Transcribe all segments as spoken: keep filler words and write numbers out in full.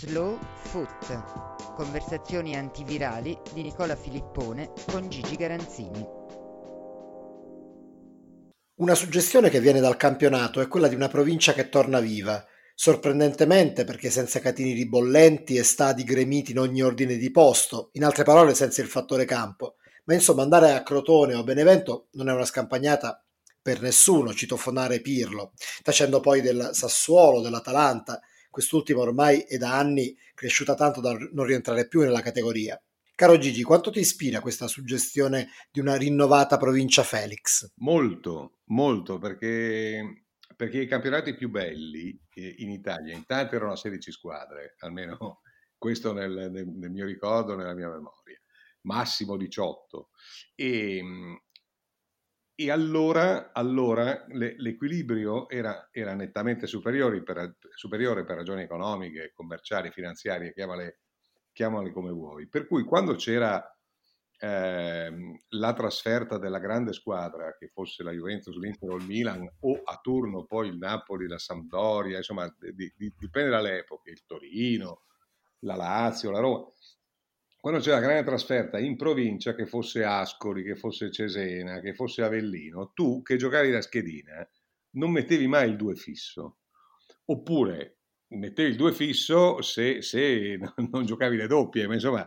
Slow Foot, conversazioni antivirali di Nicola Filippone con Gigi Garanzini. Una suggestione che viene dal campionato è quella di una provincia che torna viva, sorprendentemente perché senza catini ribollenti e stadi gremiti in ogni ordine di posto, in altre parole senza il fattore campo. Ma insomma, andare a Crotone o Benevento non è una scampagnata per nessuno, citofonare Pirlo, tacendo poi del Sassuolo, dell'Atalanta, quest'ultima ormai è da anni cresciuta tanto da non rientrare più nella categoria. Caro Gigi, quanto ti ispira questa suggestione di una rinnovata provincia Felix? Molto, molto, perché, perché i campionati più belli in Italia, intanto erano sedici squadre, almeno questo nel, nel, nel mio ricordo, nella mia memoria, massimo diciotto. E, e allora, allora le, l'equilibrio era, era nettamente superiore per, superiore per ragioni economiche, commerciali, finanziarie, chiamale, chiamale come vuoi. Per cui quando c'era eh, la trasferta della grande squadra, che fosse la Juventus, l'Inter o il Milan, o a turno poi il Napoli, la Sampdoria, insomma di, di, dipende dall'epoca, il Torino, la Lazio, la Roma. Quando c'era la grande trasferta in provincia, che fosse Ascoli, che fosse Cesena, che fosse Avellino, tu che giocavi la schedina non mettevi mai il due fisso, oppure mettevi il due fisso se, se non giocavi le doppie, ma insomma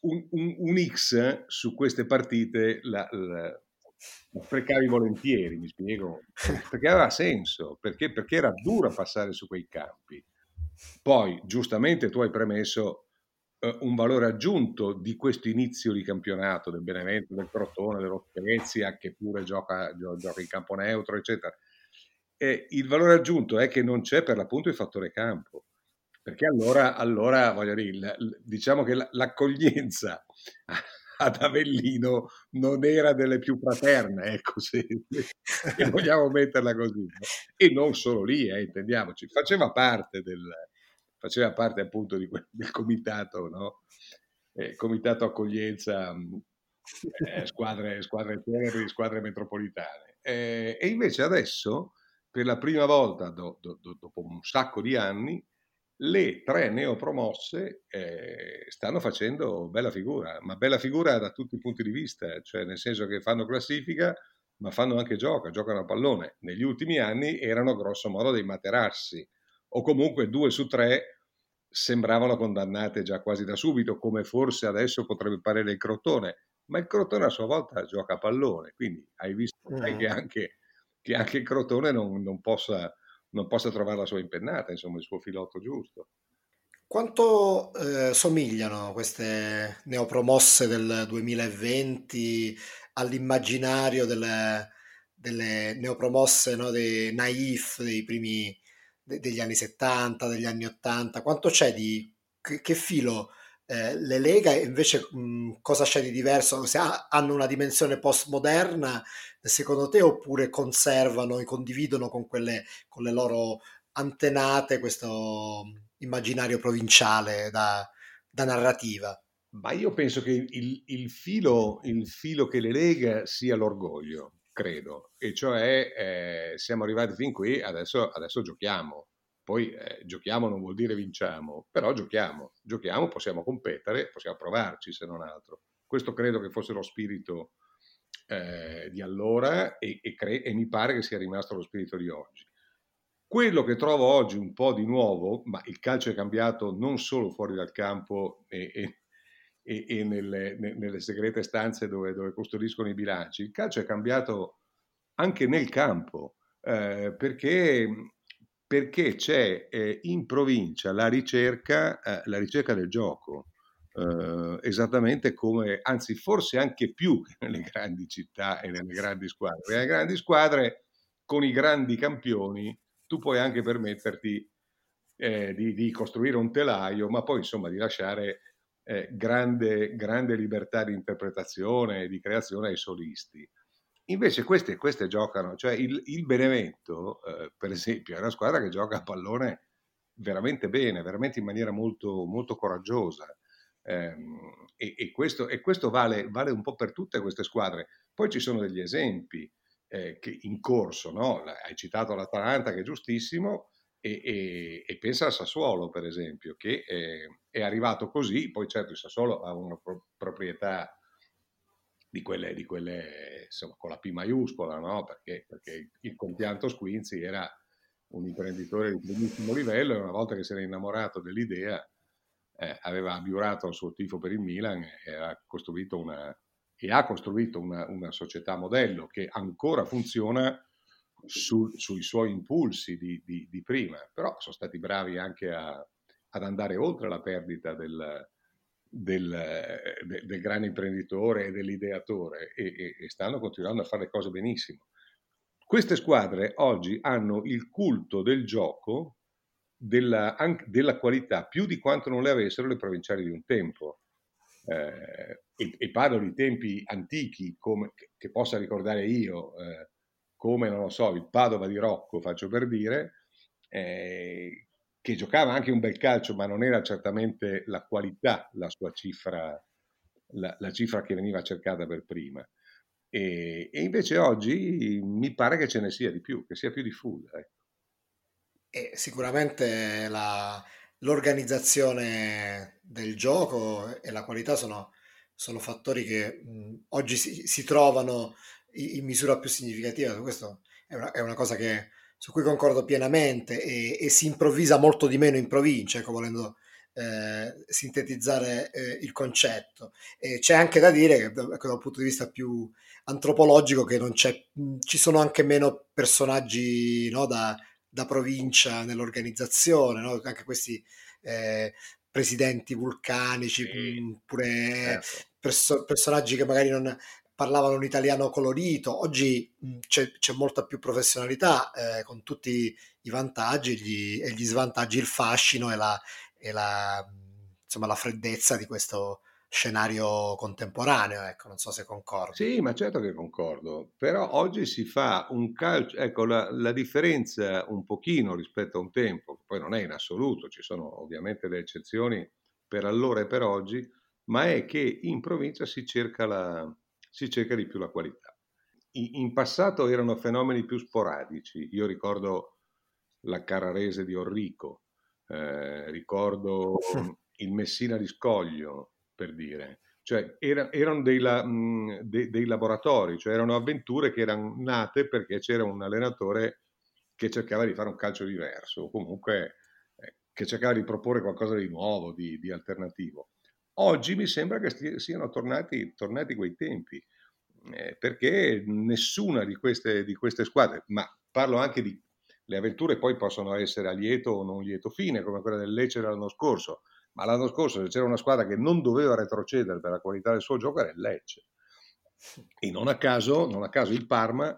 un, un, un X su queste partite la, la, la frecavi volentieri, mi spiego, perché aveva senso, perché, perché era dura passare su quei campi. Poi giustamente tu hai premesso un valore aggiunto di questo inizio di campionato del Benevento, del Crotone, dello Spezia, che pure gioca, gioca in campo neutro, eccetera. E il valore aggiunto è che non c'è per l'appunto il fattore campo, perché allora, allora voglio dire, diciamo che l'accoglienza ad Avellino non era delle più fraterne, ecco, se, se vogliamo metterla così. E non solo lì, eh, intendiamoci, faceva parte del... faceva parte appunto di quel, del comitato, no? Eh, comitato accoglienza, eh, squadre, squadre terre, squadre metropolitane. Eh, e invece adesso, per la prima volta do, do, do, dopo un sacco di anni, le tre neopromosse eh, stanno facendo bella figura, ma bella figura da tutti i punti di vista, cioè nel senso che fanno classifica, ma fanno anche gioco, giocano a pallone. Negli ultimi anni erano grosso modo dei materassi, o comunque due su tre sembravano condannate già quasi da subito, come forse adesso potrebbe parere il Crotone, ma il Crotone a sua volta gioca a pallone, quindi hai visto mm. che, anche, che anche il Crotone non, non, possa, non possa trovare la sua impennata, insomma il suo filotto giusto. Quanto eh, somigliano queste neopromosse del duemilaventi all'immaginario delle, delle neopromosse, no, dei naif, dei primi... degli anni settanta, degli anni ottanta, quanto c'è di che, che filo eh, le lega e invece mh, cosa c'è di diverso? Se ha, hanno una dimensione postmoderna secondo te, oppure conservano e condividono con quelle con le loro antenate questo immaginario provinciale da, da narrativa? Ma io penso che il, il filo il filo che le lega sia l'orgoglio, credo, e cioè eh, siamo arrivati fin qui, adesso, adesso giochiamo, poi eh, giochiamo non vuol dire vinciamo, però giochiamo, giochiamo, possiamo competere, possiamo provarci se non altro. Questo credo che fosse lo spirito eh, di allora e, e, cre- e mi pare che sia rimasto lo spirito di oggi. Quello che trovo oggi un po' di nuovo, ma il calcio è cambiato non solo fuori dal campo e, e e, e nelle, nelle segrete stanze dove, dove custodiscono i bilanci, il calcio è cambiato anche nel campo, eh, perché, perché c'è eh, in provincia la ricerca, eh, la ricerca del gioco, eh, esattamente come, anzi forse anche più che nelle grandi città e nelle grandi squadre, perché nelle grandi squadre con i grandi campioni tu puoi anche permetterti eh, di, di costruire un telaio, ma poi insomma di lasciare Eh, grande, grande libertà di interpretazione e di creazione ai solisti. Invece queste, queste giocano, cioè il, il Benevento eh, per esempio è una squadra che gioca a pallone veramente bene, veramente in maniera molto, molto coraggiosa, eh, e, e questo, e questo vale, vale un po' per tutte queste squadre. Poi ci sono degli esempi eh, che in corso, no? Hai citato l'Atalanta, che è giustissimo, E, e, e pensa al Sassuolo, per esempio, che è, è arrivato così. Poi certo il Sassuolo ha una pro- proprietà di quelle, di quelle insomma, con la P maiuscola, no? Perché, perché il compianto Squinzi era un imprenditore di primissimo livello e una volta che si era innamorato dell'idea eh, aveva abiurato il suo tifo per il Milan e ha costruito una, e ha costruito una, una società modello che ancora funziona Su, sui suoi impulsi di, di, di prima, però sono stati bravi anche a, ad andare oltre la perdita del, del, del, del grande imprenditore e dell'ideatore e, e, e stanno continuando a fare le cose benissimo. Queste squadre oggi hanno il culto del gioco, della, anche della qualità, più di quanto non le avessero le provinciali di un tempo. Eh, e, e parlo di tempi antichi, come, che, che possa ricordare io, eh, come, non lo so, il Padova di Rocco, faccio per dire, eh, che giocava anche un bel calcio, ma non era certamente la qualità, la sua cifra, la, la cifra che veniva cercata per prima. E, e invece oggi mi pare che ce ne sia di più, che sia più diffusa. Ecco. E sicuramente la, l'organizzazione del gioco e la qualità sono, sono fattori che mh, oggi si, si trovano in misura più significativa. Questo è una, è una cosa che, su cui concordo pienamente, e, e si improvvisa molto di meno in provincia, ecco, volendo eh, sintetizzare eh, il concetto. E c'è anche da dire che, ecco, dal punto di vista più antropologico, che non c'è, ci sono anche meno personaggi, no, da, da provincia nell'organizzazione, no? Anche questi eh, presidenti vulcanici, sì, pure certo. perso- personaggi che magari non parlavano un italiano colorito. Oggi c'è, c'è molta più professionalità, eh, con tutti i vantaggi gli, e gli svantaggi, il fascino e la, e la, insomma, la freddezza di questo scenario contemporaneo. Ecco, non so se concordo. Sì, ma certo che concordo, però oggi si fa un calcio, ecco, la, la differenza un pochino rispetto a un tempo, poi non è in assoluto, ci sono ovviamente le eccezioni per allora e per oggi, ma è che in provincia si cerca la si cerca di più la qualità. In passato erano fenomeni più sporadici. Io ricordo la Carrarese di Orrico, eh, ricordo il Messina di Scoglio, per dire. Cioè, era, erano dei, la, mh, de, dei laboratori, cioè erano avventure che erano nate perché c'era un allenatore che cercava di fare un calcio diverso, o comunque eh, che cercava di proporre qualcosa di nuovo, di, di alternativo. Oggi mi sembra che sti- siano tornati, tornati quei tempi, eh, perché nessuna di queste, di queste squadre, ma parlo anche di, le avventure poi possono essere a lieto o non lieto fine, come quella del Lecce l'anno scorso, ma l'anno scorso se c'era una squadra che non doveva retrocedere per la qualità del suo gioco era il Lecce, e non a caso, non a caso il Parma,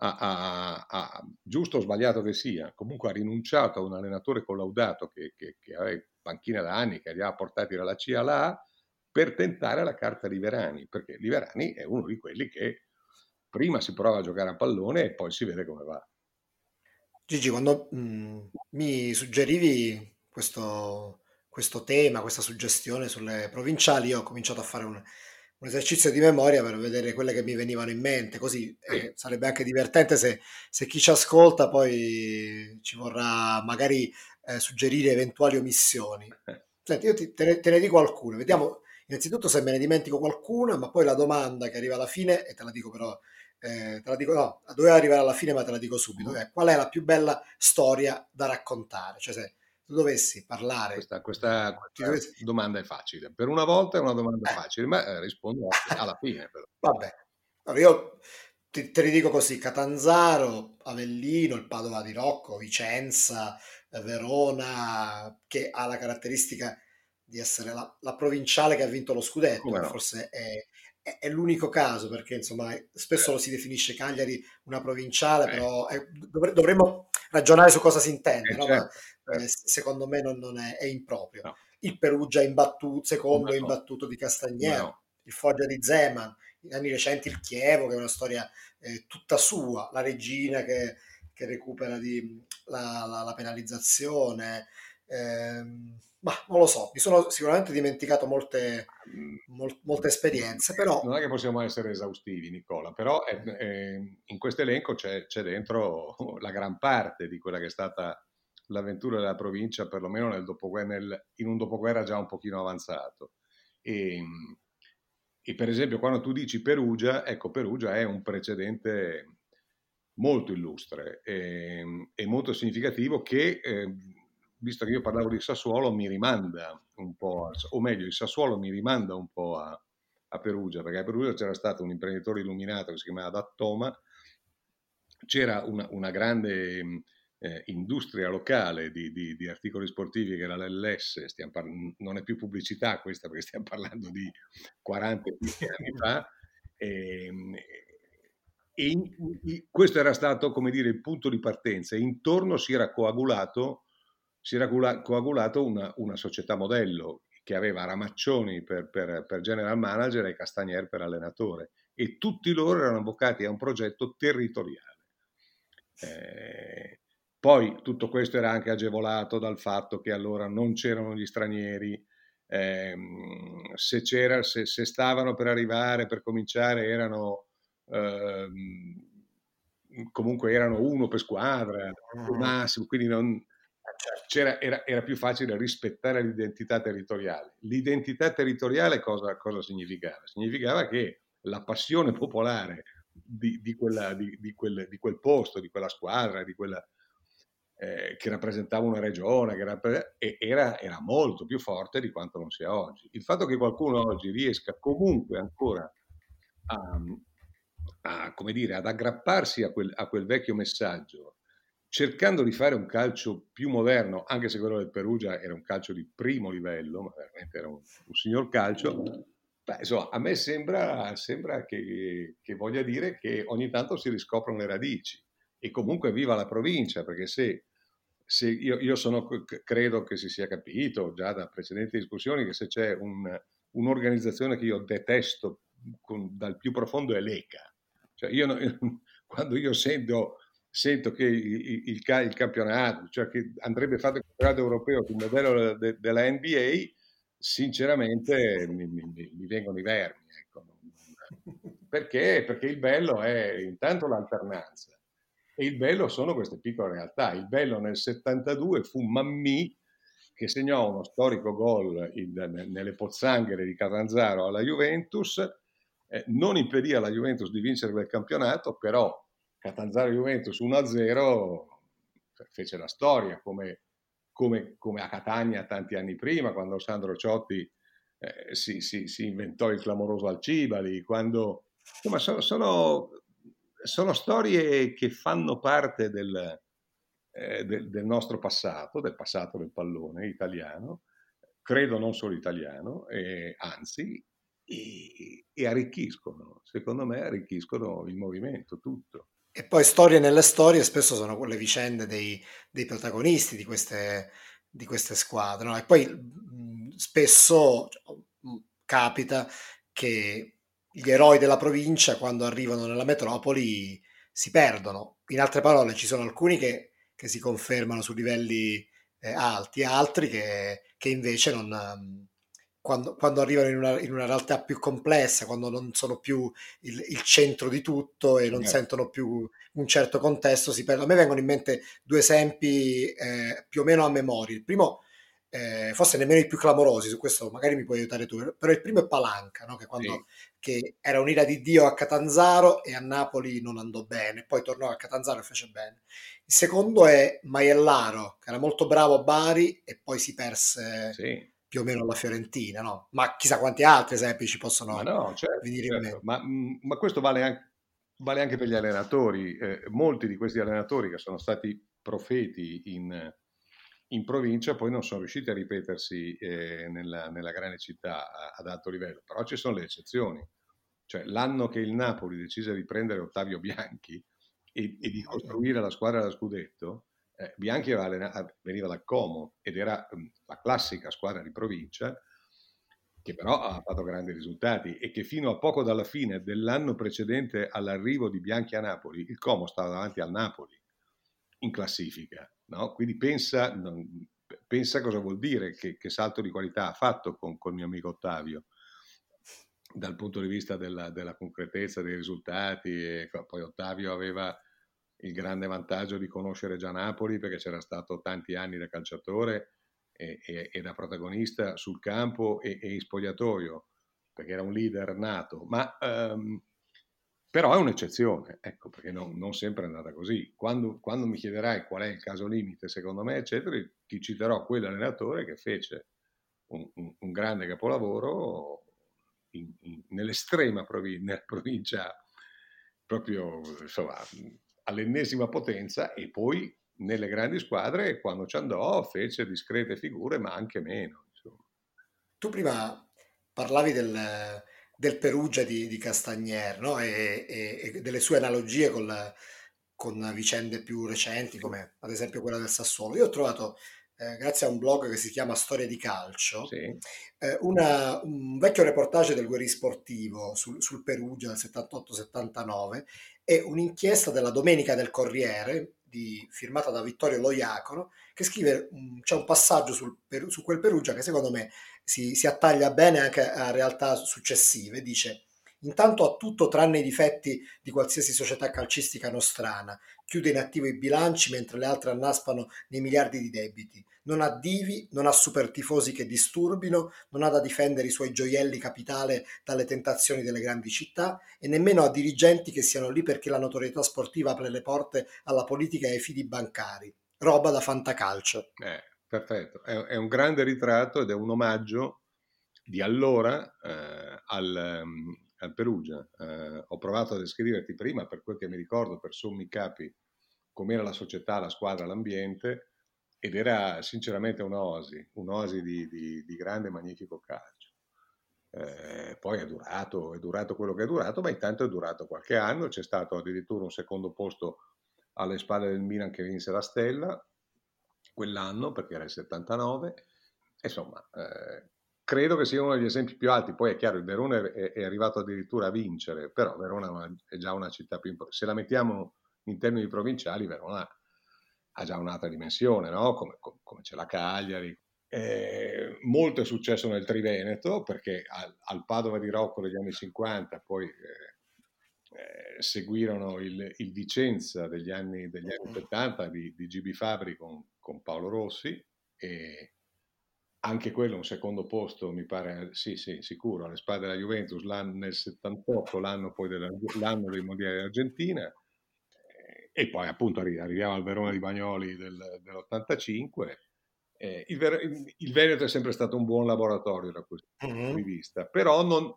ha, ha, ha, giusto o sbagliato che sia, comunque ha rinunciato a un allenatore collaudato che, che, che aveva panchina da anni, che li ha portati dalla C alla A, per tentare la carta Riverani, perché Riverani è uno di quelli che prima si prova a giocare a pallone e poi si vede come va. Gigi, quando mh, mi suggerivi questo, questo tema, questa suggestione sulle provinciali, io ho cominciato a fare un, un esercizio di memoria per vedere quelle che mi venivano in mente, così eh, sarebbe anche divertente se, se chi ci ascolta poi ci vorrà magari Eh, suggerire eventuali omissioni. Senti, io ti, te, ne, te ne dico alcune, vediamo innanzitutto se me ne dimentico qualcuna, ma poi la domanda che arriva alla fine, e te la dico però, eh, te la dico, no, doveva arrivare alla fine ma te la dico subito, eh, qual è la più bella storia da raccontare? Cioè se tu dovessi parlare... Questa, questa, questa dovessi... domanda è facile, per una volta è una domanda eh. facile, ma eh, rispondo alla fine. Però. Vabbè, allora io te, te li dico così: Catanzaro, Avellino, il Padova di Rocco, Vicenza, Verona, che ha la caratteristica di essere la, la provinciale che ha vinto lo scudetto, no? Forse è, è, è l'unico caso, perché insomma spesso eh. lo si definisce Cagliari una provinciale, eh. però è, dovre, dovremmo ragionare su cosa si intende, eh, no? Certo, ma, certo. Eh, secondo me non, non è, è improprio. No. Il Perugia imbattuto, secondo no. imbattuto di Castagner, no. il Foggia di Zeman, in anni recenti il Chievo, che è una storia eh, tutta sua, la Regina che che recupera di, la, la, la penalizzazione, eh, ma non lo so, mi sono sicuramente dimenticato molte, mol, molte esperienze, però... Non è che possiamo essere esaustivi, Nicola, però è, è, in questo elenco c'è, c'è dentro la gran parte di quella che è stata l'avventura della provincia, perlomeno nel dopoguerra, nel, in un dopoguerra già un pochino avanzato. E, e per esempio quando tu dici Perugia, ecco, Perugia è un precedente molto illustre e, e molto significativo che, eh, visto che io parlavo di Sassuolo, mi rimanda un po', a, o meglio il Sassuolo mi rimanda un po' a, a Perugia, perché a Perugia c'era stato un imprenditore illuminato che si chiamava Dattoma, c'era una, una grande eh, industria locale di, di, di articoli sportivi che era l'L S, stiamo par- non è più pubblicità questa perché stiamo parlando di quaranta anni fa, e, e in, in, questo era stato, come dire, il punto di partenza, e intorno si era coagulato, si era coagulato una, una società modello che aveva Ramaccioni per, per, per general manager e Castagner per allenatore, e tutti loro erano avvocati a un progetto territoriale. Eh, poi tutto questo era anche agevolato dal fatto che allora non c'erano gli stranieri, eh, se, c'era, se, se stavano per arrivare, per cominciare, erano... Uh, comunque erano uno per squadra al massimo, quindi non, c'era, era, era più facile rispettare l'identità territoriale. L'identità territoriale cosa, cosa significava? Significava che la passione popolare di, di, quella, di, di, quel, di quel posto, di quella squadra, di quella, eh, che rappresentava una regione, che rappresentava, era, era molto più forte di quanto non sia oggi. Il fatto che qualcuno oggi riesca comunque ancora a A, come dire, ad aggrapparsi a quel, a quel vecchio messaggio, cercando di fare un calcio più moderno, anche se quello del Perugia era un calcio di primo livello, ma veramente era un, un signor calcio. Beh, insomma, a me sembra, sembra che, che voglia dire che ogni tanto si riscoprono le radici, e comunque viva la provincia, perché se, se io, io sono, credo che si sia capito già da precedenti discussioni che se c'è un, un'organizzazione che io detesto con, dal più profondo è l'E C A. Cioè io, quando io sento, sento che il, il, il campionato, cioè che andrebbe fatto il campionato europeo sul modello de, della N B A, sinceramente mi, mi, mi vengono i vermi. Ecco. Perché? Perché il bello è intanto l'alternanza, e il bello sono queste piccole realtà. Il bello nel settantadue fu Mammì che segnò uno storico gol in, nelle pozzanghere di Catanzaro alla Juventus. Eh, non impedì alla Juventus di vincere quel campionato, però Catanzaro-Juventus uno a zero fece la storia, come, come, come a Catania tanti anni prima, quando Sandro Ciotti eh, si, si, si inventò il clamoroso Alcibali, quando, insomma, sono, sono, sono storie che fanno parte del, eh, del, del nostro passato, del passato del pallone italiano, credo non solo italiano, eh, anzi, E, e arricchiscono, secondo me arricchiscono il movimento, tutto. E poi storie nelle storie spesso sono quelle vicende dei, dei protagonisti di queste, di queste squadre, no? E poi mh, spesso mh, capita che gli eroi della provincia, quando arrivano nella metropoli, si perdono. In altre parole, ci sono alcuni che, che si confermano su livelli eh, alti, altri che, che invece non... Mh, Quando, quando arrivano in una, in una realtà più complessa, quando non sono più il, il centro di tutto e non yeah. sentono più un certo contesto, si perdono. A me vengono in mente due esempi eh, più o meno a memoria. Il primo, eh, forse nemmeno i più clamorosi, su questo magari mi puoi aiutare tu, però il primo è Palanca, no? Che, quando, sì. che era un'ira di Dio a Catanzaro e a Napoli non andò bene, poi tornò a Catanzaro e fece bene. Il secondo è Maiellaro, che era molto bravo a Bari e poi si perse... Sì. più o meno alla Fiorentina, no? Ma chissà quanti altri esempi ci possono ma no, certo, venire certo. in mente. Ma, ma questo vale anche, vale anche per gli allenatori. Eh, molti di questi allenatori che sono stati profeti in, in provincia poi non sono riusciti a ripetersi eh, nella, nella grande città a, ad alto livello, però ci sono le eccezioni. Cioè l'anno che il Napoli decise di prendere Ottavio Bianchi e, e di costruire la squadra da scudetto, Eh, Bianchi aveva, veniva da Como ed era mh, la classica squadra di provincia, che però ha fatto grandi risultati e che fino a poco dalla fine dell'anno precedente all'arrivo di Bianchi a Napoli, il Como stava davanti al Napoli in classifica, no? Quindi pensa, non, pensa cosa vuol dire che, che salto di qualità ha fatto con, con il mio amico Ottavio dal punto di vista della, della concretezza dei risultati. E poi Ottavio aveva il grande vantaggio di conoscere già Napoli, perché c'era stato tanti anni da calciatore e, e, e da protagonista sul campo e, e in spogliatoio, perché era un leader nato, ma um, però è un'eccezione, ecco, perché non, non sempre è andata così. Quando, quando mi chiederai qual è il caso limite secondo me, eccetera, ti citerò quell'allenatore che fece un, un, un grande capolavoro in, in, nell'estrema provincia, nella provincia proprio, insomma, all'ennesima potenza, e poi nelle grandi squadre quando ci andò fece discrete figure, ma anche meno, insomma. Tu prima parlavi del, del Perugia di, di Castagner, no? e, e, e delle sue analogie col, con vicende più recenti, come ad esempio quella del Sassuolo. Io ho trovato, eh, grazie a un blog che si chiama Storia di Calcio, sì, eh, una, un vecchio reportage del Guerisportivo sul, sul Perugia del settantotto settantanove e un'inchiesta della Domenica del Corriere, di, firmata da Vittorio Loiacono, che scrive, um, c'è un passaggio sul, per, su quel Perugia che secondo me si, si attaglia bene anche a realtà successive. Dice: intanto ha tutto tranne i difetti di qualsiasi società calcistica nostrana, chiude in attivo i bilanci mentre le altre annaspano nei miliardi di debiti, non ha divi, non ha super tifosi che disturbino, non ha da difendere i suoi gioielli capitale dalle tentazioni delle grandi città e nemmeno a dirigenti che siano lì perché la notorietà sportiva apre le porte alla politica e ai fidi bancari. Roba da fantacalcio. Eh, perfetto, è, è un grande ritratto ed è un omaggio di allora eh, al, al Perugia. Eh, ho provato a descriverti prima, per quel che mi ricordo, per sommi capi, com'era la società, la squadra, l'ambiente, ed era sinceramente un'oasi, un'oasi di, di, di grande, magnifico calcio. Eh, poi è durato, è durato quello che è durato, ma intanto è durato qualche anno. C'è stato addirittura un secondo posto alle spalle del Milan che vinse la Stella quell'anno, perché era il settantanove. Insomma, eh, credo che sia uno degli esempi più alti. Poi è chiaro, il Verona è, è arrivato addirittura a vincere, però Verona è già una città più importante. Se la mettiamo in termini provinciali, Verona ha già un'altra dimensione, no? Come, come, come c'è la Cagliari. Eh, molto è successo nel Triveneto, perché al, al Padova di Rocco degli anni cinquanta poi eh, eh, seguirono il, il Vicenza degli anni, degli anni settanta di, di G B Fabbri con, con Paolo Rossi, e anche quello un secondo posto, mi pare, sì sì sicuro, alle spalle della Juventus l'anno, nel settantotto, l'anno poi della, l'anno dei mondiali d'Argentina. E poi appunto arriviamo al Verona di Bagnoli del, dell'ottantacinque. Eh, il, Ver- il Veneto è sempre stato un buon laboratorio da questo mm-hmm. punto di vista, però non,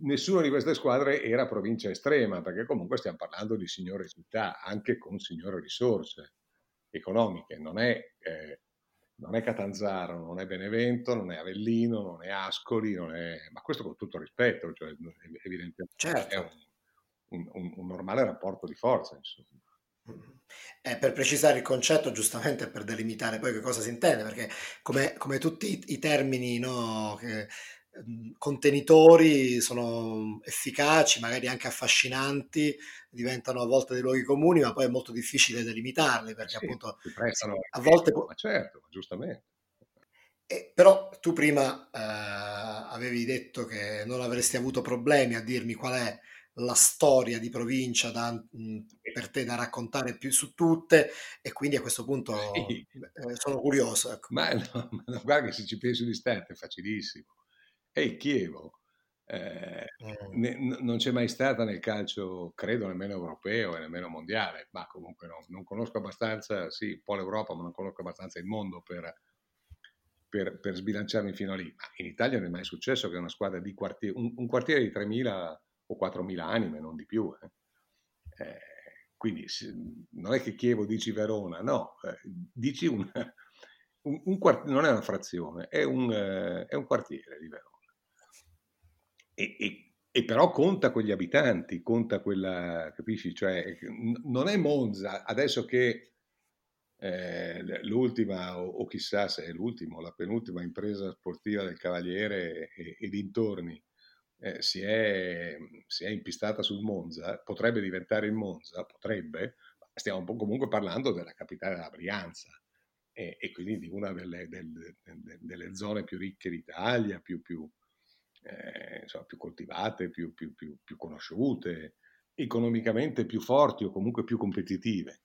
nessuna di queste squadre era provincia estrema, perché comunque stiamo parlando di signore città, anche con signore risorse economiche. Non è, eh, non è Catanzaro, non è Benevento, non è Avellino, non è Ascoli, non è... ma questo con tutto rispetto, cioè, evidentemente certo. è un... Un, un, un normale rapporto di forza, insomma. Eh, per precisare il concetto, giustamente, per delimitare poi che cosa si intende, perché come, come tutti i termini, no, che, mh, contenitori sono efficaci, magari anche affascinanti, diventano a volte dei luoghi comuni, ma poi è molto difficile delimitarli, perché sì, appunto prestano, a volte ma certo, giustamente. Eh, però tu prima eh, avevi detto che non avresti avuto problemi a dirmi qual è la storia di provincia da, per te da raccontare più su tutte, e quindi a questo punto sì. eh, sono curioso, ecco. ma, no, ma no, guarda che se ci pensi un istante è facilissimo. E il Chievo eh, mm. ne, n- non c'è mai stata nel calcio, credo, nemmeno europeo e nemmeno mondiale, ma comunque no, non conosco abbastanza, sì, un po' l'Europa, ma non conosco abbastanza il mondo per, per, per sbilanciarmi fino a lì. Ma in Italia non è mai successo che una squadra di quartiere, un, un quartiere di tremila o quattromila anime, non di più. Eh. Eh, quindi se, non è che Chievo dici Verona, no, eh, dici una, un, un quartiere, non è una frazione, è un, eh, è un quartiere di Verona. E, e, e però conta quegli abitanti, conta quella, capisci? Cioè, non è Monza, adesso che eh, l'ultima, o, o chissà se è l'ultima, la penultima impresa sportiva del Cavaliere e, e dintorni, Eh, si, è, si è impistata sul Monza, potrebbe diventare il Monza, potrebbe, stiamo comunque parlando della capitale della Brianza e, e quindi di una delle, delle, delle zone più ricche d'Italia, più, più, eh, insomma, più coltivate, più, più, più, più conosciute, economicamente più forti o comunque più competitive.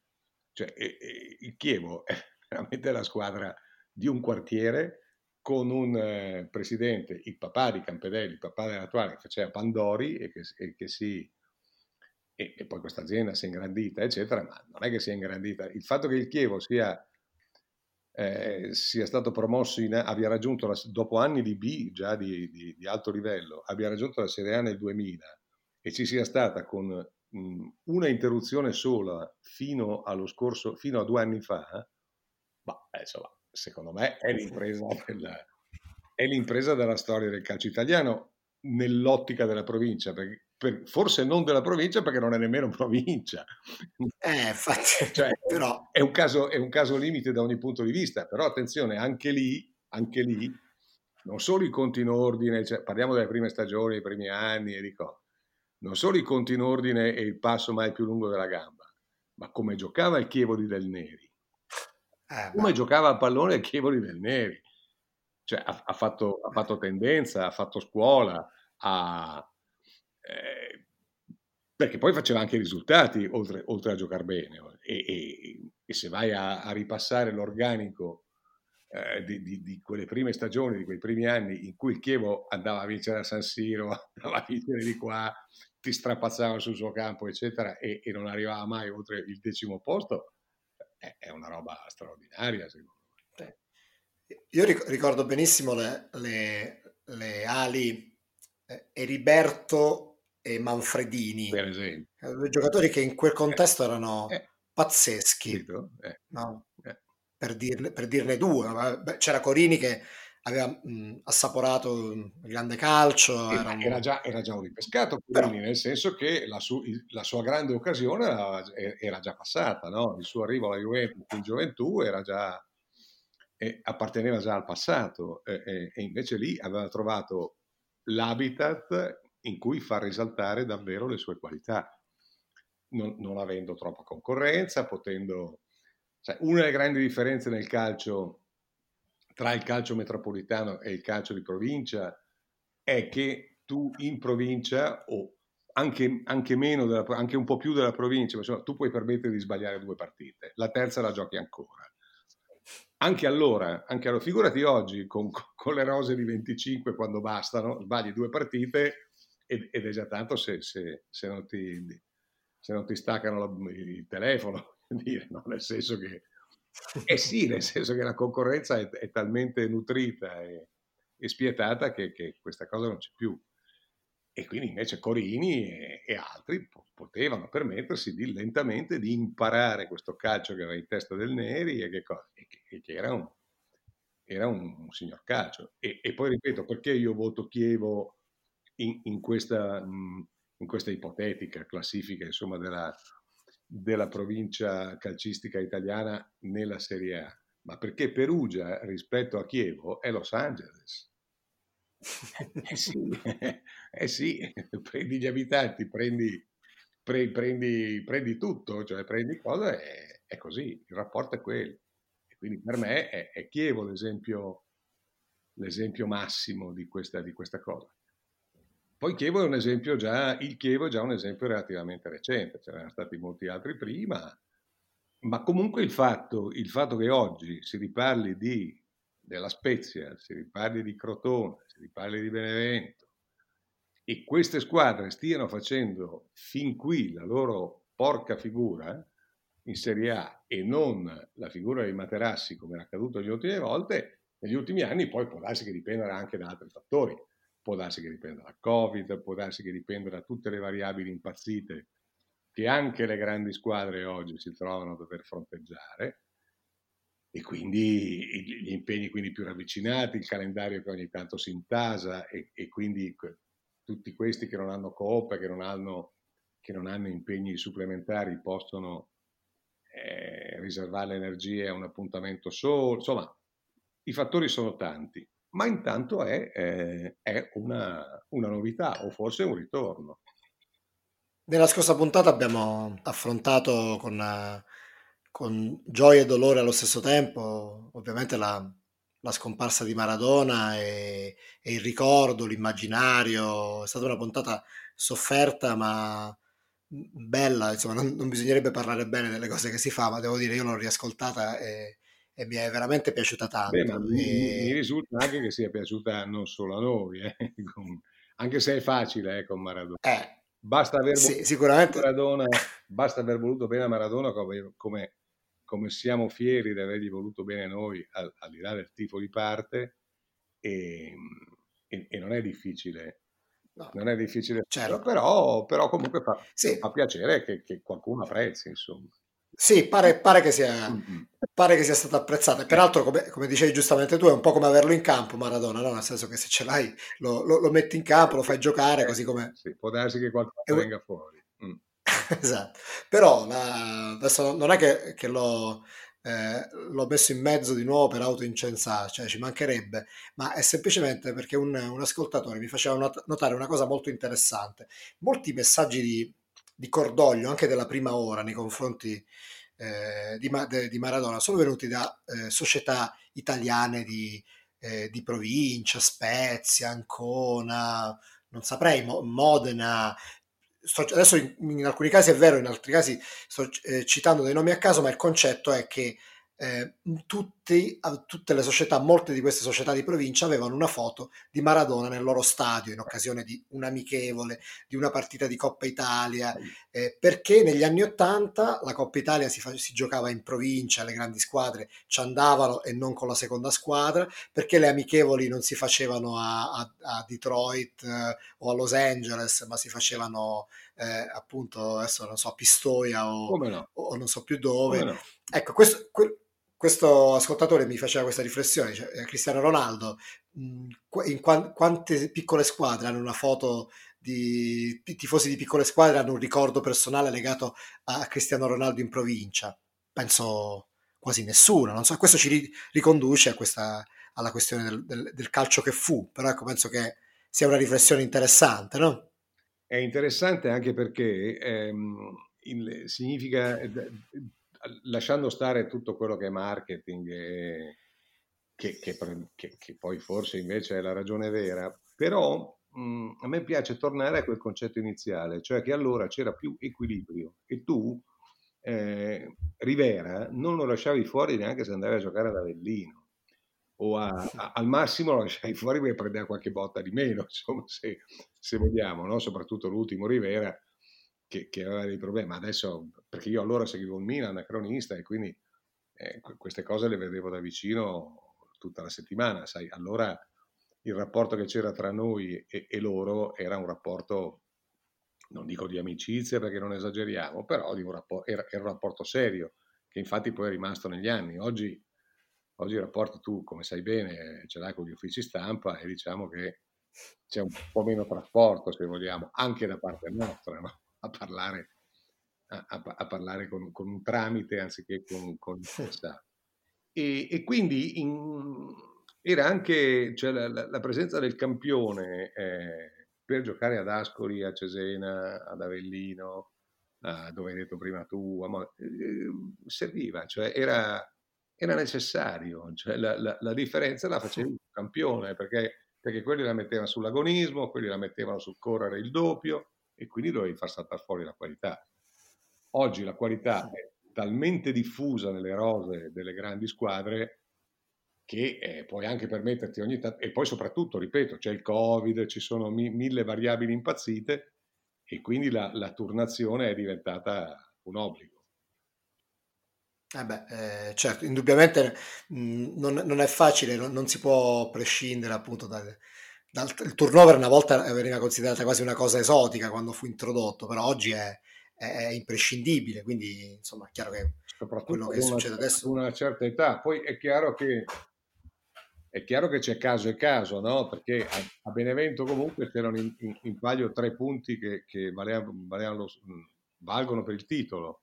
Cioè, e, e, il Chievo è veramente la squadra di un quartiere con un eh, presidente, il papà di Campedelli, il papà dell'attuale, che faceva Pandori e che, e che si... E, e poi questa azienda si è ingrandita, eccetera, ma non è che sia ingrandita. Il fatto che il Chievo sia, eh, sia stato promosso, in, abbia raggiunto, la, dopo anni di B, già di, di, di alto livello, abbia raggiunto la Serie A nel duemila, e ci sia stata con mh, una interruzione sola fino allo scorso, fino a due anni fa, ma insomma, secondo me è l'impresa della, è l'impresa della storia del calcio italiano nell'ottica della provincia, perché, per, forse non della provincia, perché non è nemmeno provincia, eh, infatti, cioè, però è un caso, è un caso limite da ogni punto di vista. Però attenzione, anche lì, anche lì non solo i conti in ordine, cioè, parliamo delle prime stagioni, dei primi anni e di cose. Non solo i conti in ordine e il passo mai più lungo della gamba, ma come giocava il Chievo di Del Neri, eh, come beh. giocava a pallone il Chievo di Del Neri, cioè ha, ha, fatto, ha fatto tendenza, ha fatto scuola, ha, eh, perché poi faceva anche i risultati oltre, oltre a giocare bene, e, e, e se vai a, a ripassare l'organico Eh, di, di, di quelle prime stagioni, di quei primi anni in cui il Chievo andava a vincere a San Siro, andava a vincere di qua, ti strapazzava sul suo campo, eccetera, e, e non arrivava mai oltre il decimo posto, è, è una roba straordinaria, secondo me. Io ricordo benissimo le, le, le ali eh, Eriberto e Manfredini, per esempio, due giocatori che in quel contesto eh, erano eh, pazzeschi, eh, no? Eh. Per dirne, per dirne due, c'era Corini che aveva mh, assaporato il grande calcio, era, era, già, era già un ripescato Corini, però, nel senso che la, su, la sua grande occasione era, era già passata, no? Il suo arrivo alla Juventus in gioventù era già, eh, apparteneva già al passato, eh, eh, e invece lì aveva trovato l'habitat in cui far risaltare davvero le sue qualità, non, non avendo troppa concorrenza, potendo... Cioè, una delle grandi differenze nel calcio, tra il calcio metropolitano e il calcio di provincia, è che tu in provincia, o anche, anche meno, della, anche un po' più della provincia, ma insomma, tu puoi permettere di sbagliare due partite, la terza la giochi ancora. Anche allora, anche allora figurati oggi con, con le rose di venticinque, quando bastano, sbagli due partite ed, ed è già tanto se, se, se, non ti, se non ti staccano la, il telefono. Dire, no? Nel senso che eh sì, nel senso che la concorrenza è, è talmente nutrita e, e spietata che, che questa cosa non c'è più, e quindi invece Corini e, e altri po- potevano permettersi di lentamente di imparare questo calcio che aveva in testa Del Neri e che, e che, e che era, un, era un, un signor calcio, e, e poi ripeto, perché io voto Chievo in, in, questa, in questa ipotetica classifica, insomma, della della provincia calcistica italiana nella Serie A, ma perché Perugia rispetto a Chievo è Los Angeles. Eh sì, eh sì, prendi gli abitanti, prendi, pre, prendi, prendi tutto, cioè prendi cosa, e, è così, il rapporto è quello. E quindi per me è, è Chievo l'esempio, l'esempio massimo di questa, di questa cosa. Poi Chievo è un esempio già, il Chievo è già un esempio relativamente recente, ce n'erano stati molti altri prima, ma comunque il fatto, il fatto che oggi si riparli di, della Spezia, si riparli di Crotone, si riparli di Benevento, e queste squadre stiano facendo fin qui la loro porca figura in Serie A e non la figura dei Materassi come era accaduto le ultime volte, negli ultimi anni, poi può darsi che dipenda anche da altri fattori. Può darsi che dipenda da Covid, può darsi che dipenda da tutte le variabili impazzite che anche le grandi squadre oggi si trovano a dover fronteggiare, e quindi gli impegni quindi più ravvicinati, il calendario che ogni tanto si intasa, e, e quindi tutti questi che non hanno coppe, che non hanno, che non hanno impegni supplementari possono eh, riservare le energie a un appuntamento solo, insomma i fattori sono tanti. Ma intanto è, è, è una, una novità, o forse un ritorno. Nella scorsa puntata abbiamo affrontato con, con gioia e dolore allo stesso tempo, ovviamente, la, la scomparsa di Maradona e, e il ricordo, l'immaginario. È stata una puntata sofferta, ma bella, insomma non, non bisognerebbe parlare bene delle cose che si fa, ma devo dire io l'ho riascoltata e, e mi è veramente piaciuta tanto. Beh, e... mi risulta anche che sia piaciuta non solo a noi, eh, con... anche se è facile eh, con Maradona. Eh, basta aver sì, voluto sicuramente... Maradona, basta aver voluto bene a Maradona, come, come, come siamo fieri di avergli voluto bene noi, al, al di là del tifo di parte, e, e, e non è difficile. No, non è difficile, certo. però, però comunque fa, sì. fa piacere che, che qualcuno apprezzi, insomma. Sì, pare, pare, che sia, mm-hmm. pare che sia stato apprezzato. E peraltro, come, come dicevi giustamente tu, è un po' come averlo in campo Maradona, no? Nel senso che se ce l'hai lo, lo, lo metti in campo, lo fai giocare, così come... Sì, può darsi che qualcuno e... venga fuori. Mm. Esatto, però la... adesso non è che, che lo... Eh, l'ho messo in mezzo di nuovo per autoincensare, cioè ci mancherebbe, ma è semplicemente perché un, un ascoltatore mi faceva not- notare una cosa molto interessante. Molti messaggi di, di cordoglio, anche della prima ora, nei confronti eh, di, Ma- de- di Maradona sono venuti da eh, società italiane di, eh, di provincia, Spezia, Ancona, non saprei, Mo- Modena. Sto, adesso in, in alcuni casi è vero, in altri casi sto eh, citando dei nomi a caso, ma il concetto è che eh, tutti, tutte le società, molte di queste società di provincia avevano una foto di Maradona nel loro stadio in occasione di un amichevole, di una partita di Coppa Italia, eh, perché negli anni Ottanta la Coppa Italia si, fa, si giocava in provincia, le grandi squadre ci andavano e non con la seconda squadra, perché le amichevoli non si facevano a, a, a Detroit eh, o a Los Angeles, ma si facevano eh, appunto, adesso non so, a Pistoia o, no? o non so più dove. No? Ecco, questo... Que- Questo ascoltatore mi faceva questa riflessione, cioè, eh, Cristiano Ronaldo, mh, in qu- quante piccole squadre hanno una foto di tifosi di piccole squadre, hanno un ricordo personale legato a Cristiano Ronaldo in provincia? Penso quasi nessuno, non so, questo ci ri- riconduce a questa, alla questione del, del, del calcio che fu, però ecco, penso che sia una riflessione interessante, no? È interessante anche perché ehm, il, significa... lasciando stare tutto quello che è marketing e che, che, che, che poi forse invece è la ragione vera, però mh, a me piace tornare a quel concetto iniziale, cioè che allora c'era più equilibrio e tu eh, Rivera non lo lasciavi fuori neanche se andavi a giocare ad Avellino o a, a, al massimo lo lasciavi fuori perché prendeva qualche botta di meno, insomma, se, se vogliamo, no? Soprattutto l'ultimo Rivera Che, che aveva dei problemi. Adesso, perché io allora seguivo il Milan, anacronista, e quindi eh, queste cose le vedevo da vicino tutta la settimana, sai, allora il rapporto che c'era tra noi e, e loro era un rapporto, non dico di amicizia perché non esageriamo, però di un rapporto, era, era un rapporto serio, che infatti poi è rimasto negli anni. Oggi, oggi i rapporti tu, come sai bene, ce l'hai con gli uffici stampa e diciamo che c'è un po' meno trasporto, se vogliamo, anche da parte nostra, no? a parlare, a, a, a parlare con, con un tramite anziché con, con questa. E, e quindi in, era anche cioè la, la presenza del campione eh, per giocare ad Ascoli, a Cesena, ad Avellino, a, dove hai detto prima tu, a Mo- eh, serviva, cioè era, era necessario, cioè la, la, la differenza la faceva il campione, perché, perché quelli la mettevano sull'agonismo, quelli la mettevano sul correre il doppio, e quindi dovevi far saltare fuori la qualità. Oggi la qualità è talmente diffusa nelle rose delle grandi squadre che eh, puoi anche permetterti ogni tanto, e poi soprattutto, ripeto, c'è il Covid, ci sono mi- mille variabili impazzite e quindi la, la turnazione è diventata un obbligo. Eh beh, eh, certo, indubbiamente mh, non, non è facile, non, non si può prescindere appunto da... Il turnover una volta veniva considerata quasi una cosa esotica quando fu introdotto, però oggi è, è imprescindibile, quindi insomma è chiaro che quello che succede una, adesso... una certa età, poi è chiaro che è chiaro che c'è caso e caso, no? Perché a, a Benevento comunque c'erano in, in, in palio tre punti che, che valevano, valevano, valgono per il titolo,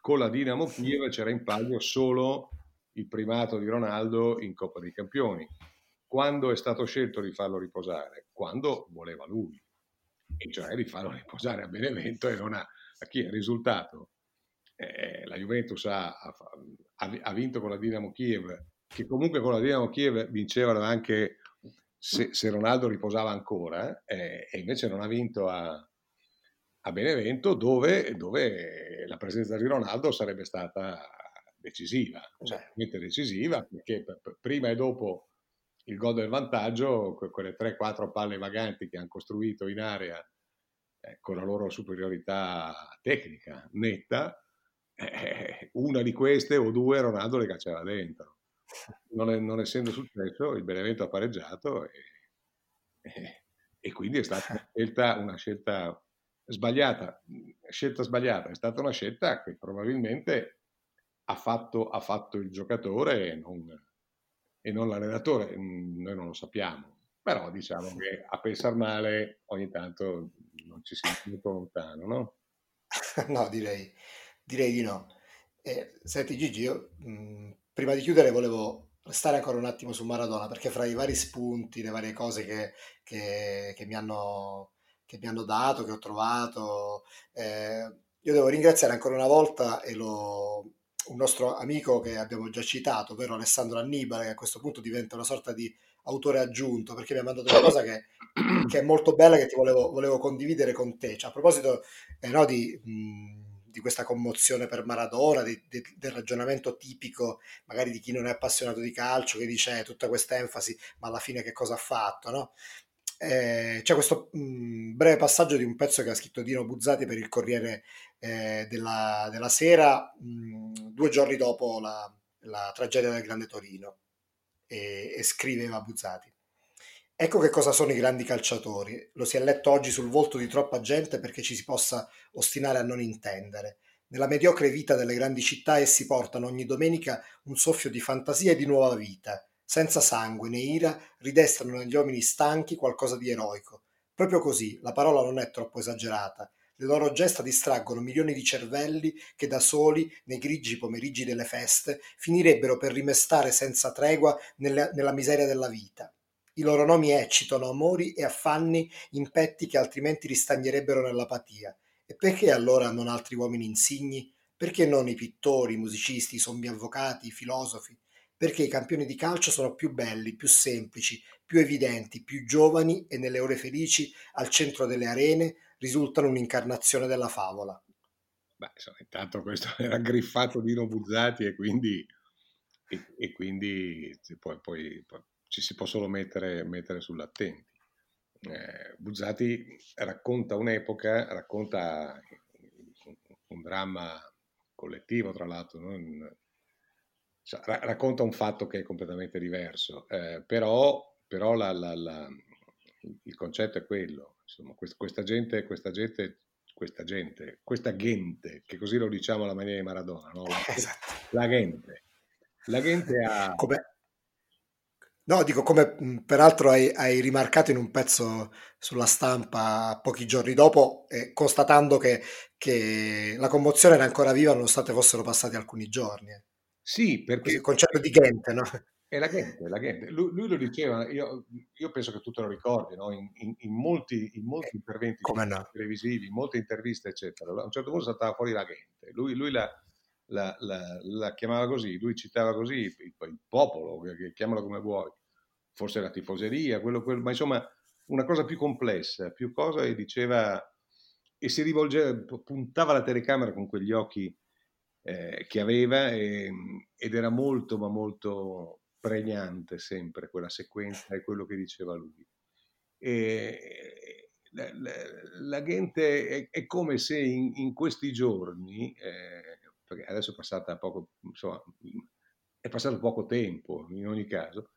con la Dinamo Kiev c'era in palio solo il primato di Ronaldo in Coppa dei Campioni. Quando è stato scelto di farlo riposare? Quando voleva lui, e cioè di farlo riposare a Benevento e non a, a chi è il risultato. Eh, la Juventus ha, ha, ha vinto con la Dinamo Kiev, che comunque con la Dinamo Kiev vincevano anche se, se Ronaldo riposava ancora, eh, e invece non ha vinto a, a Benevento, dove, dove la presenza di Ronaldo sarebbe stata decisiva, cioè decisiva, perché prima e dopo il gol del vantaggio, quelle tre quattro palle vaganti che hanno costruito in area eh, con la loro superiorità tecnica netta, eh, una di queste o due Ronaldo le cacciava dentro. Non, è, non essendo successo, il Benevento ha pareggiato e, e, e quindi è stata una scelta, una scelta sbagliata, scelta sbagliata, è stata una scelta che probabilmente ha fatto, ha fatto il giocatore e non, e non l'allenatore, noi non lo sappiamo, però diciamo che a pensar male ogni tanto non ci si mette lontano, no? No, direi, direi di no. Eh, senti Gigi, io mh, prima di chiudere volevo stare ancora un attimo su Maradona, perché fra i vari spunti, le varie cose che, che, che mi hanno... che mi hanno dato, che ho trovato. Eh, io devo ringraziare ancora una volta e lo, un nostro amico che abbiamo già citato, ovvero Alessandro Annibale, che a questo punto diventa una sorta di autore aggiunto, perché mi ha mandato una cosa che, che è molto bella, che ti volevo, volevo condividere con te. Cioè, a proposito eh, no, di, mh, di questa commozione per Maradona, di, di, del ragionamento tipico magari di chi non è appassionato di calcio, che dice eh, tutta questa enfasi, ma alla fine che cosa ha fatto, no? Eh, c'è questo mh, breve passaggio di un pezzo che ha scritto Dino Buzzati per il Corriere eh, della, della Sera mh, due giorni dopo la, la tragedia del Grande Torino, e, e scriveva Buzzati: ecco che cosa sono i grandi calciatori, lo si è letto oggi sul volto di troppa gente perché ci si possa ostinare a non intendere. Nella mediocre vita delle grandi città essi portano ogni domenica un soffio di fantasia e di nuova vita. Senza sangue né ira, ridestrano negli uomini stanchi qualcosa di eroico. Proprio così, la parola non è troppo esagerata. Le loro gesta distraggono milioni di cervelli che da soli, nei grigi pomeriggi delle feste, finirebbero per rimestare senza tregua nella, nella miseria della vita. I loro nomi eccitano amori e affanni in petti che altrimenti ristagnerebbero nell'apatia. E perché allora non altri uomini insigni? Perché non i pittori, i musicisti, i sommi avvocati, i filosofi? Perché i campioni di calcio sono più belli, più semplici, più evidenti, più giovani e nelle ore felici, al centro delle arene, risultano un'incarnazione della favola. Beh, insomma, intanto questo era griffato Dino Buzzati e quindi, e, e quindi poi, poi, poi ci si può solo mettere, mettere sull'attenti. Eh, Buzzati racconta un'epoca, racconta un dramma collettivo, tra l'altro, non... racconta un fatto che è completamente diverso, eh, però, però la, la, la, il concetto è quello, insomma, quest, questa gente, questa gente, questa gente, questa gente, che così lo diciamo alla maniera di Maradona, no? La, esatto. la gente, la gente ha... Come... No, dico, come peraltro hai, hai rimarcato in un pezzo sulla Stampa pochi giorni dopo, eh, constatando che, che la commozione era ancora viva nonostante fossero passati alcuni giorni. Eh. Sì, perché il concetto di gente, no? È la gente, è la gente. Lui, lui lo diceva, io, io penso che tu te lo ricordi, no? In, in, in, molti, in molti interventi no? televisivi, in molte interviste, eccetera. A un certo punto saltava fuori la gente. Lui, lui la, la, la, la chiamava così, lui citava così il, il popolo, chiamalo come vuoi, forse la tifoseria, quello, quello, ma insomma una cosa più complessa, più cosa, e diceva, e si rivolgeva, puntava la telecamera con quegli occhi Eh, che aveva e, ed era molto ma molto pregnante sempre quella sequenza e quello che diceva lui. E, la, la, la gente è, è come se in, in questi giorni, eh, perché adesso è passata poco, insomma, è passato poco tempo in ogni caso,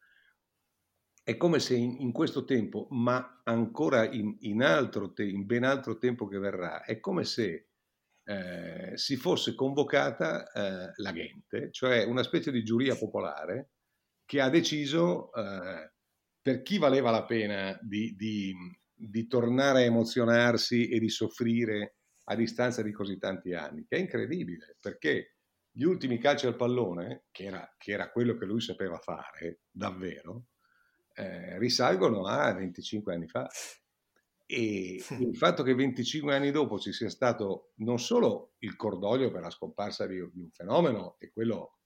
è come se in, in questo tempo, ma ancora in, in, altro te, in ben altro tempo che verrà, è come se Eh, si fosse convocata eh, la gente, cioè una specie di giuria popolare che ha deciso eh, per chi valeva la pena di, di, di tornare a emozionarsi e di soffrire a distanza di così tanti anni, che è incredibile, perché gli ultimi calci al pallone, che era, che era quello che lui sapeva fare davvero, eh, risalgono a venticinque anni fa. E il fatto che venticinque anni dopo ci sia stato non solo il cordoglio per la scomparsa di un fenomeno, e quello,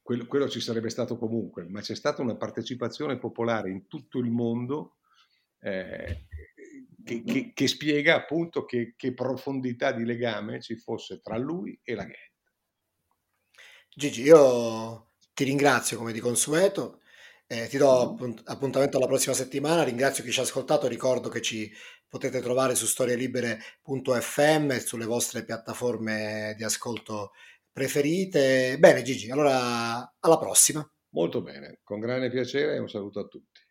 quello, quello ci sarebbe stato comunque, ma c'è stata una partecipazione popolare in tutto il mondo eh, che, che, che spiega appunto che, che profondità di legame ci fosse tra lui e la gente. Gigi, io ti ringrazio come di consueto, eh, ti do appunt- appuntamento alla prossima settimana, ringrazio chi ci ha ascoltato, ricordo che ci potete trovare su storielibere punto effe emme, sulle vostre piattaforme di ascolto preferite. Bene Gigi, allora alla prossima. Molto bene, con grande piacere e un saluto a tutti.